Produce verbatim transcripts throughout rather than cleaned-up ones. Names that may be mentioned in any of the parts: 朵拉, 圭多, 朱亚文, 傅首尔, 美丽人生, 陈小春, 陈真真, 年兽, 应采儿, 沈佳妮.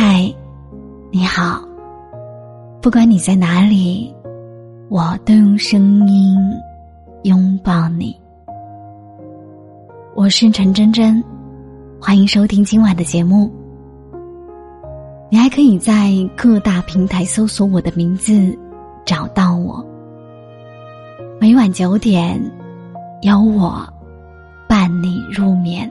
嗨，你好，不管你在哪里，我都用声音拥抱你。我是陈真真，欢迎收听今晚的节目。你还可以在各大平台搜索我的名字找到我，每晚九点有我伴你入眠。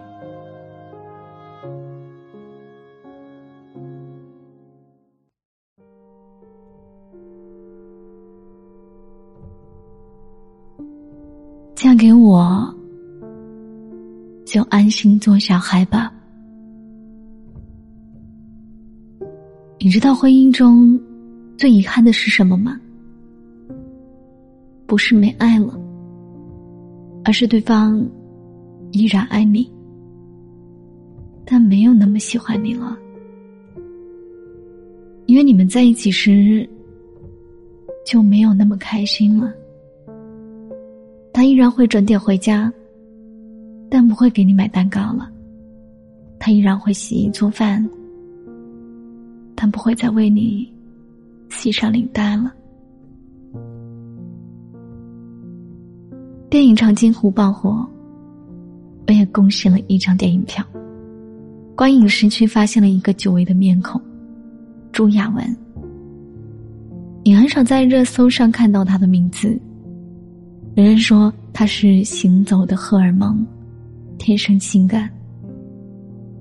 嫁给我，就安心做小孩吧。你知道婚姻中最遗憾的是什么吗？不是没爱了，而是对方依然爱你，但没有那么喜欢你了。因为你们在一起时就没有那么开心了，他依然会准点回家，但不会给你买蛋糕了。他依然会洗衣做饭，但不会再为你系上领带了。电影《长津湖》爆火，我也贡献了一张电影票。观影时区发现了一个久违的面孔，朱亚文。你很少在热搜上看到他的名字，有人说他是行走的荷尔蒙，天生性感，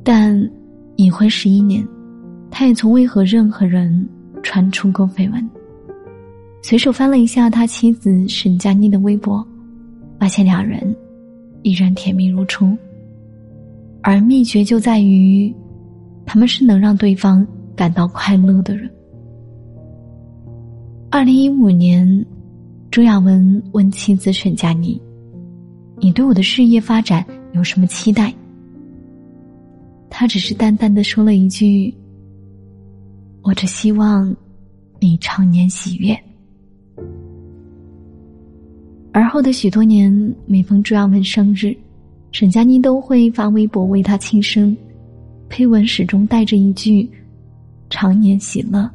但已婚十一年，他也从未和任何人传出过绯闻。随手翻了一下他妻子沈佳妮的微博，发现两人依然甜蜜如初，而秘诀就在于他们是能让对方感到快乐的人。二零一五年。朱亚文问妻子沈佳妮，你对我的事业发展有什么期待？他只是淡淡的说了一句，我只希望你常年喜悦。而后的许多年，每逢朱亚文生日，沈佳妮都会发微博为他庆生，配文始终带着一句常年喜乐。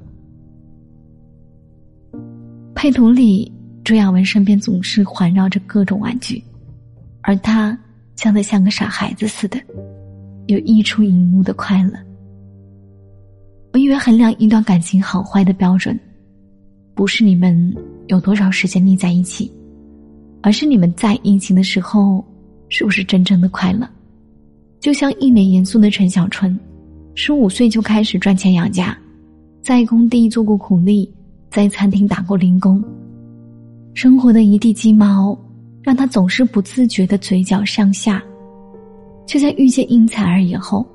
配图里朱亚文身边总是环绕着各种玩具，而他像得像个傻孩子似的，有溢出荧幕的快乐。我以为衡量一段感情好坏的标准，不是你们有多少时间腻在一起，而是你们在一起的时候是不是真正的快乐。就像一脸严肃的陈小春，十五岁就开始赚钱养家，在工地做过苦力，在餐厅打过零工，生活的一地鸡毛让他总是不自觉的嘴角上下，却在遇见应采儿以后，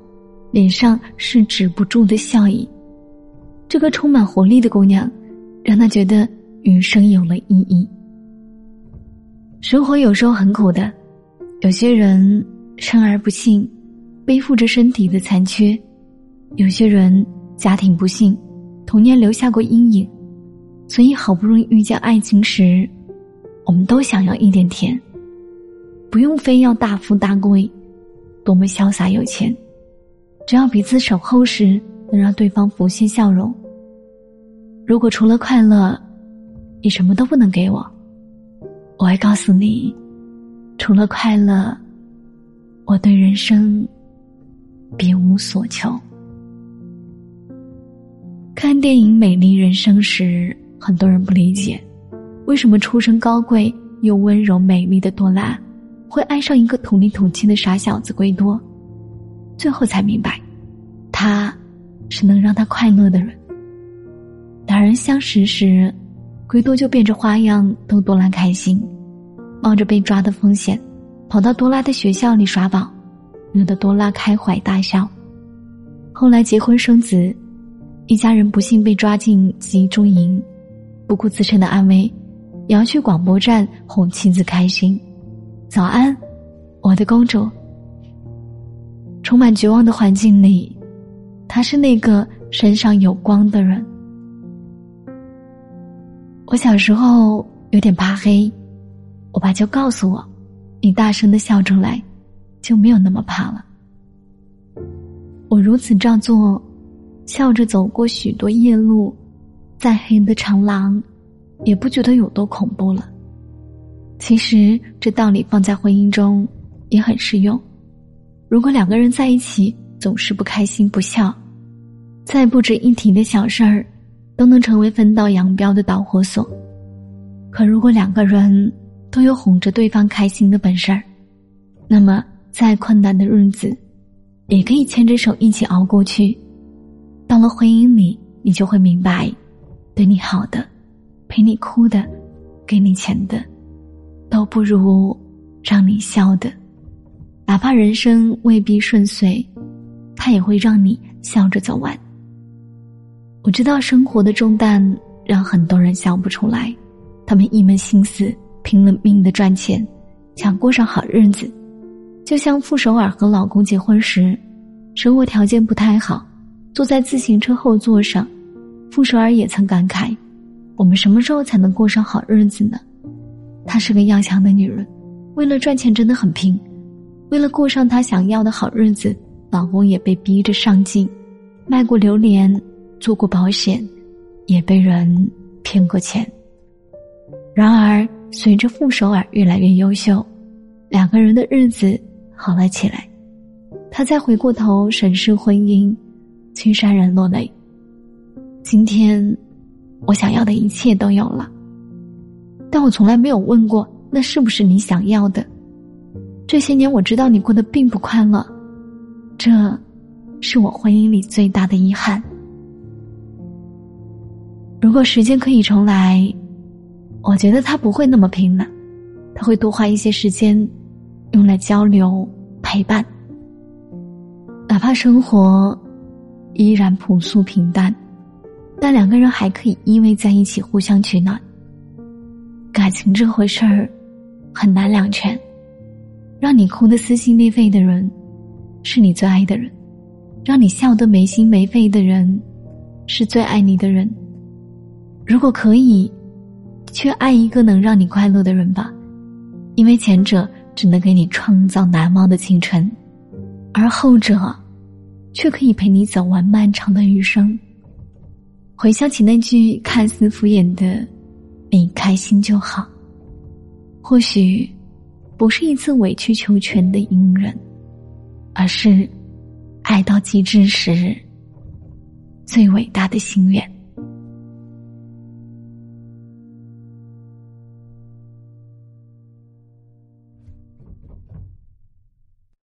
脸上是止不住的笑意。这个充满活力的姑娘让他觉得余生有了意义。生活有时候很苦的，有些人生而不幸，背负着身体的残缺；有些人家庭不幸，童年留下过阴影。所以好不容易遇见爱情时，我们都想要一点甜，不用非要大富大贵，多么潇洒有钱，只要彼此守候时能让对方浮现笑容。如果除了快乐你什么都不能给我，我会告诉你，除了快乐我对人生别无所求。看电影《美丽人生》时，很多人不理解，为什么出身高贵又温柔美丽的朵拉，会爱上一个土里土气的傻小子圭多？最后才明白，他是能让他快乐的人。两人相识时，圭多就变着花样逗朵拉开心，冒着被抓的风险，跑到朵拉的学校里耍宝，惹得朵拉开怀大笑。后来结婚生子，一家人不幸被抓进集中营，不顾自身的安危，也要去广播站哄妻子开心。早安，我的公主。充满绝望的环境里，他是那个身上有光的人。我小时候有点怕黑，我爸就告诉我，你大声地笑出来，就没有那么怕了。我如此照做，笑着走过许多夜路，再黑的长廊也不觉得有多恐怖了。其实这道理放在婚姻中也很适用。如果两个人在一起总是不开心不笑，再不值一提的小事儿都能成为分道扬镳的导火索。可如果两个人都有哄着对方开心的本事儿，那么再困难的日子也可以牵着手一起熬过去。到了婚姻里，你就会明白，对你好的，陪你哭的，给你钱的，都不如让你笑的。哪怕人生未必顺遂，它也会让你笑着走完。我知道生活的重担让很多人笑不出来，他们一门心思拼了命的赚钱，想过上好日子。就像傅首尔和老公结婚时，生活条件不太好，坐在自行车后座上，傅首尔也曾感慨，我们什么时候才能过上好日子呢？她是个要强的女人，为了赚钱真的很拼。为了过上她想要的好日子，老公也被逼着上进，卖过榴莲，做过保险，也被人骗过钱。然而随着傅首尔越来越优秀，两个人的日子好了起来，她再回过头审视婚姻，却潸然落泪。今天我想要的一切都有了，但我从来没有问过那是不是你想要的。这些年我知道你过得并不快乐，这是我婚姻里最大的遗憾。如果时间可以重来，我觉得他不会那么拼了，他会多花一些时间用来交流陪伴。哪怕生活依然朴素平淡，但两个人还可以依偎在一起互相取暖。感情这回事儿很难两全，让你哭得撕心裂肺的人是你最爱的人，让你笑得没心没肺的人是最爱你的人。如果可以，去爱一个能让你快乐的人吧，因为前者只能给你创造难忘的青春，而后者却可以陪你走完漫长的余生。回想起那句看似敷衍的你开心就好，或许不是一次委曲求全的隐忍，而是爱到极致时最伟大的心愿。